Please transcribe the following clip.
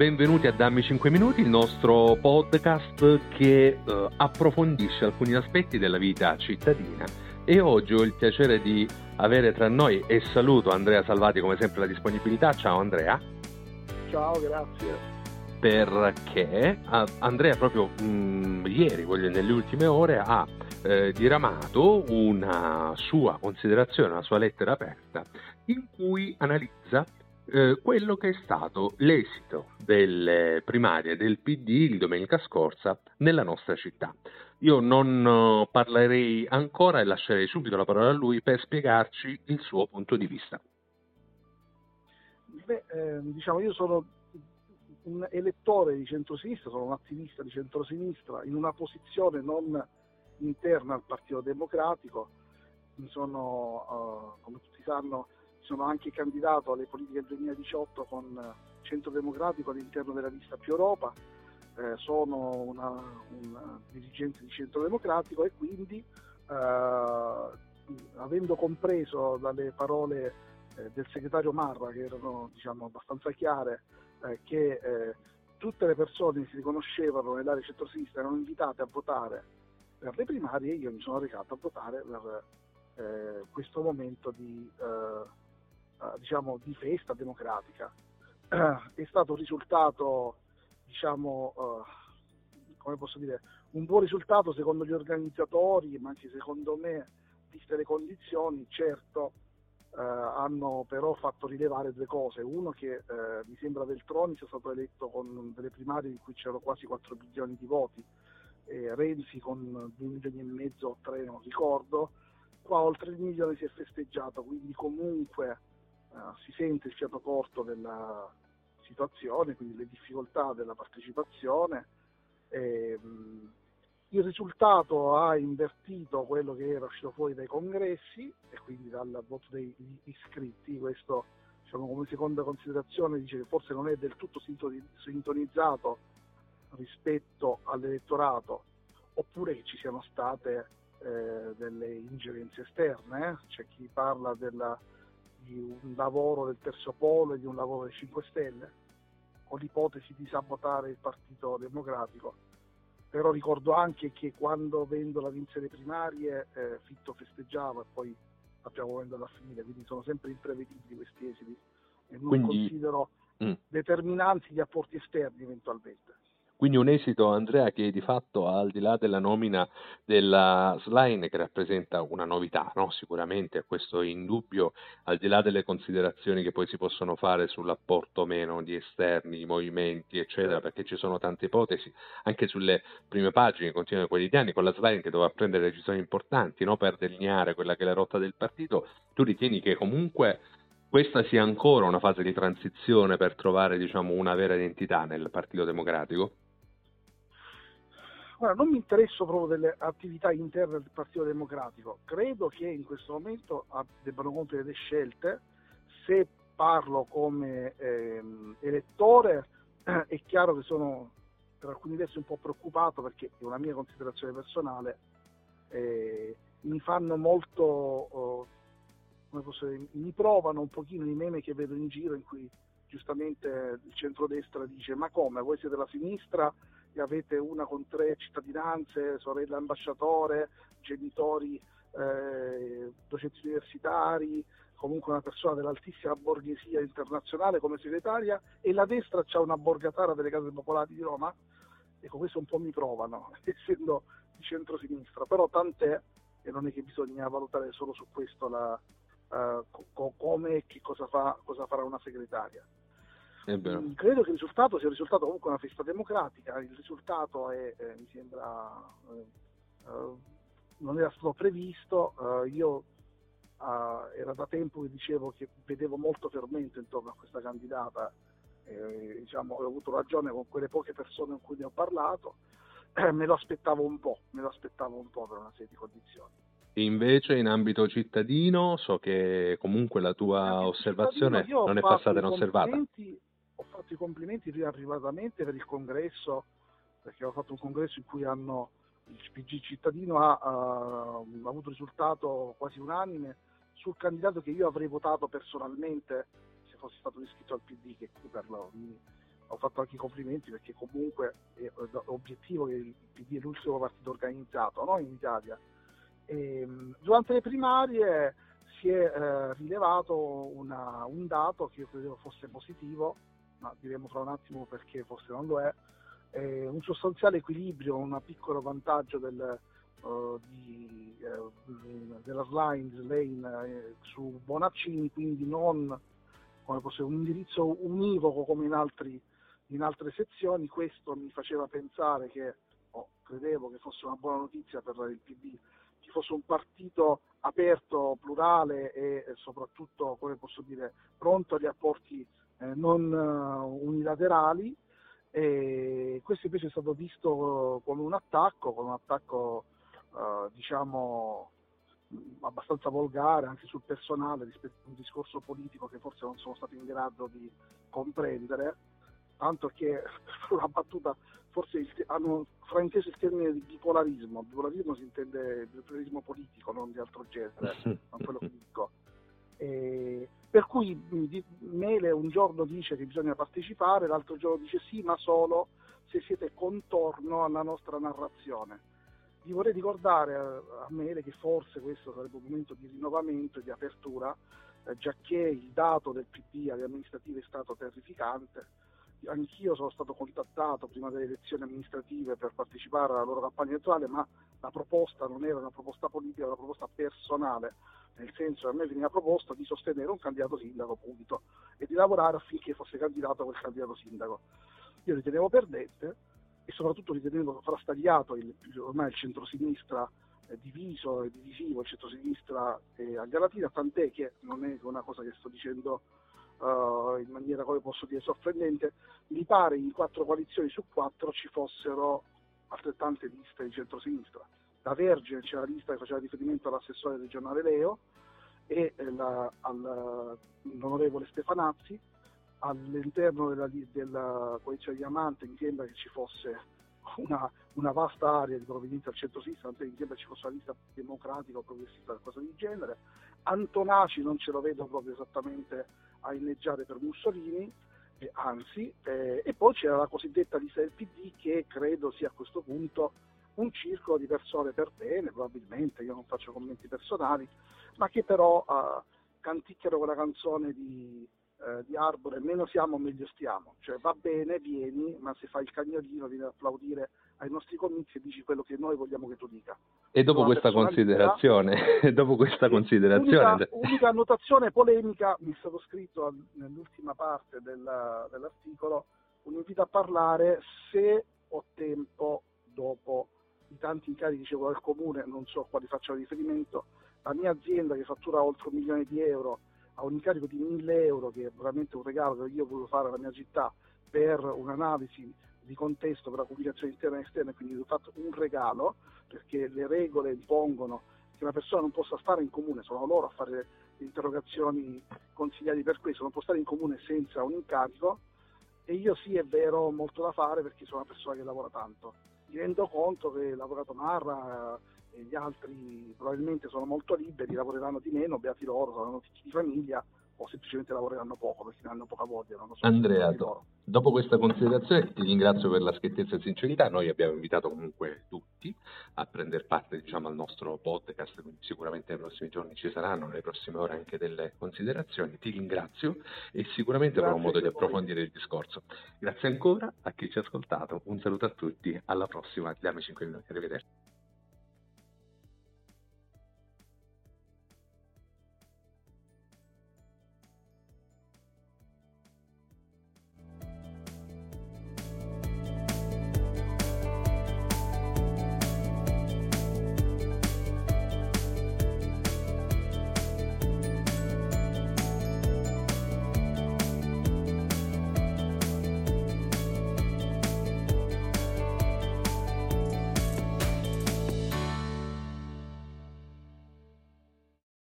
benvenuti a Dammi 5 minuti, il nostro podcast che approfondisce alcuni aspetti della vita cittadina. E oggi ho il piacere di avere tra noi, e saluto Andrea Salvati come sempre la disponibilità. Ciao Andrea. Ciao, grazie. Perché Andrea proprio ieri, nelle ultime ore, ha diramato una sua considerazione, una sua lettera aperta, in cui analizza quello che è stato l'esito delle primarie del PD di domenica scorsa nella nostra città. Io non parlerei ancora e lascerei subito la parola a lui per spiegarci il suo punto di vista. Beh, io sono un elettore di centrosinistra, sono un attivista di centrosinistra in una posizione non interna al Partito Democratico. Mi sono, come tutti sanno, sono anche candidato alle politiche del 2018 con Centro Democratico all'interno della lista Più Europa, sono un dirigente di Centro Democratico e quindi, avendo compreso dalle parole del segretario Marra, che erano abbastanza chiare, che tutte le persone che si riconoscevano nell'area centrosinistra erano invitate a votare per le primarie, io mi sono recato a votare per questo momento di festa democratica. È stato un risultato, un buon risultato secondo gli organizzatori, ma anche secondo me, viste le condizioni. Certo, hanno però fatto rilevare due cose: uno, che mi sembra Deltroni sia stato eletto con delle primarie in cui c'erano quasi 4 milioni di voti, e Renzi con 2 milioni e mezzo o 3, non ricordo. Qua oltre il milione si è festeggiato, quindi comunque si sente il fiato corto della situazione, quindi le difficoltà della partecipazione. Il risultato ha invertito quello che era uscito fuori dai congressi e quindi dal voto degli iscritti. Questo, come seconda considerazione, dice che forse non è del tutto sintonizzato rispetto all'elettorato, oppure che ci siano state delle ingerenze esterne. C'è chi parla di un lavoro del terzo polo e di un lavoro dei 5 Stelle o l'ipotesi di sabotare il Partito Democratico. Però ricordo anche che quando Vendola vinse le primarie Fitto festeggiava e poi abbiamo Vendola a finire, quindi sono sempre imprevedibili questi esiti e non considero determinanti gli apporti esterni eventualmente. Quindi un esito, Andrea, che di fatto, al di là della nomina della Schlein, che rappresenta una novità, no? Sicuramente, questo è indubbio, al di là delle considerazioni che poi si possono fare sull'apporto meno di esterni, movimenti, eccetera, perché ci sono tante ipotesi, anche sulle prime pagine continua dei quotidiani, con la Schlein che doveva prendere decisioni importanti, no? Per delineare quella che è la rotta del partito. Tu ritieni che comunque questa sia ancora una fase di transizione per trovare, una vera identità nel Partito Democratico? Ora, non mi interesso proprio delle attività interne del Partito Democratico, credo che in questo momento debbano compiere delle scelte. Se parlo come elettore, è chiaro che sono per alcuni versi un po' preoccupato, perché è una mia considerazione personale, mi fanno molto, mi provano un pochino i meme che vedo in giro, in cui giustamente il centrodestra dice: ma come, voi siete la sinistra e avete una con 3 cittadinanze, sorella ambasciatore, genitori docenti universitari, comunque una persona dell'altissima borghesia internazionale come segretaria, e la destra c'ha una borgatara delle case popolari di Roma? Ecco, questo un po' mi provano, essendo di centrosinistra, però tant'è, e non è che bisogna valutare solo su questo come e che cosa farà una segretaria. Credo che il risultato sia comunque una festa democratica. Il risultato è, mi sembra, non era stato previsto. Era da tempo che dicevo che vedevo molto fermento intorno a questa candidata, ho avuto ragione con quelle poche persone con cui ne ho parlato. Me lo aspettavo un po' per una serie di condizioni. Invece in ambito cittadino so che comunque la tua osservazione non è passata inosservata. Ho fatto i complimenti prima privatamente per il congresso, perché ho fatto un congresso in cui il PG cittadino ha avuto un risultato quasi unanime sul candidato che io avrei votato personalmente se fossi stato iscritto al PD, che per ho fatto anche i complimenti, perché comunque è obiettivo che il PD è l'ultimo partito organizzato, no? In Italia. E, durante le primarie si è rilevato un dato che io credevo fosse positivo, ma diremo fra un attimo perché forse non lo è un sostanziale equilibrio, un piccolo vantaggio della Schlein su Bonaccini, quindi non come fosse un indirizzo univoco come in altre sezioni. Questo mi faceva pensare che credevo che fosse una buona notizia per il PD, che fosse un partito aperto, plurale e soprattutto, come posso dire, pronto agli apporti non unilaterali. E questo invece è stato visto come un attacco diciamo abbastanza volgare anche sul personale, rispetto a un discorso politico che forse non sono stato in grado di comprendere, tanto che per una battuta forse hanno frainteso il termine di bipolarismo. Bipolarismo si intende bipolarismo politico, non di altro genere, non quello che dico. Per cui Mele un giorno dice che bisogna partecipare, l'altro giorno dice sì, ma solo se siete contorno alla nostra narrazione. Vi vorrei ricordare a Mele che forse questo sarebbe un momento di rinnovamento e di apertura, giacché il dato del PD alle amministrative è stato terrificante. Anch'io sono stato contattato prima delle elezioni amministrative per partecipare alla loro campagna elettorale, ma la proposta non era una proposta politica, era una proposta personale, nel senso che a me veniva proposta di sostenere un candidato sindaco, punto, e di lavorare affinché fosse candidato quel candidato sindaco. Io ritenevo perdente e soprattutto ritenevo frastagliato ormai il centrosinistra diviso e divisivo, il centrosinistra a Galatina, tant'è che non è una cosa che sto dicendo in maniera, come posso dire, sorprendente. Mi pare in 4 coalizioni su 4 ci fossero altrettante liste di centrosinistra. Da Vergine c'era la lista che faceva riferimento all'assessore regionale Leo e all'onorevole Stefanazzi. All'interno della coalizione di Amante mi sembra che ci fosse una vasta area di provenienza al centro-sinistra, mi sembra ci fosse una lista democratica o progressista, qualcosa del genere. Antonaci non ce lo vedo proprio esattamente a inneggiare per Mussolini, anzi, e poi c'era la cosiddetta lista del PD, che credo sia a questo punto un circolo di persone per bene, probabilmente, io non faccio commenti personali, ma che però canticchiano quella canzone di Arbore, meno siamo meglio stiamo, cioè va bene, vieni, ma se fai il cagnolino vieni ad applaudire ai nostri comizi e dici quello che noi vogliamo che tu dica. E dopo questa considerazione, unica annotazione polemica, mi è stato scritto nell'ultima parte dell'articolo un invito a parlare, se ho tempo, dopo i tanti incarichi che ricevo dal comune, non so a quali faccio riferimento, la mia azienda che fattura oltre 1 milione di euro a un incarico di 1.000 euro, che è veramente un regalo che io volevo fare alla mia città per un'analisi di contesto per la comunicazione interna e esterna, quindi ho fatto un regalo, perché le regole impongono che una persona non possa stare in comune, sono loro a fare le interrogazioni consigliali per questo, non può stare in comune senza un incarico, e io sì, è vero, ho molto da fare perché sono una persona che lavora tanto. Mi rendo conto che ha lavorato Marra e gli altri probabilmente sono molto liberi, lavoreranno di meno, beati loro, saranno figli di famiglia o semplicemente lavoreranno poco perché ne hanno poca voglia, non lo so. Andrea, dopo questa considerazione ti ringrazio per la schiettezza e sincerità. Noi abbiamo invitato comunque tutti a prendere parte, diciamo, al nostro podcast, quindi sicuramente nei prossimi giorni ci saranno, nelle prossime ore, anche delle considerazioni. Ti ringrazio e sicuramente avremo modo di approfondire il discorso. Grazie ancora a chi ci ha ascoltato, un saluto a tutti, alla prossima, Dammi 5 minuti, arrivederci.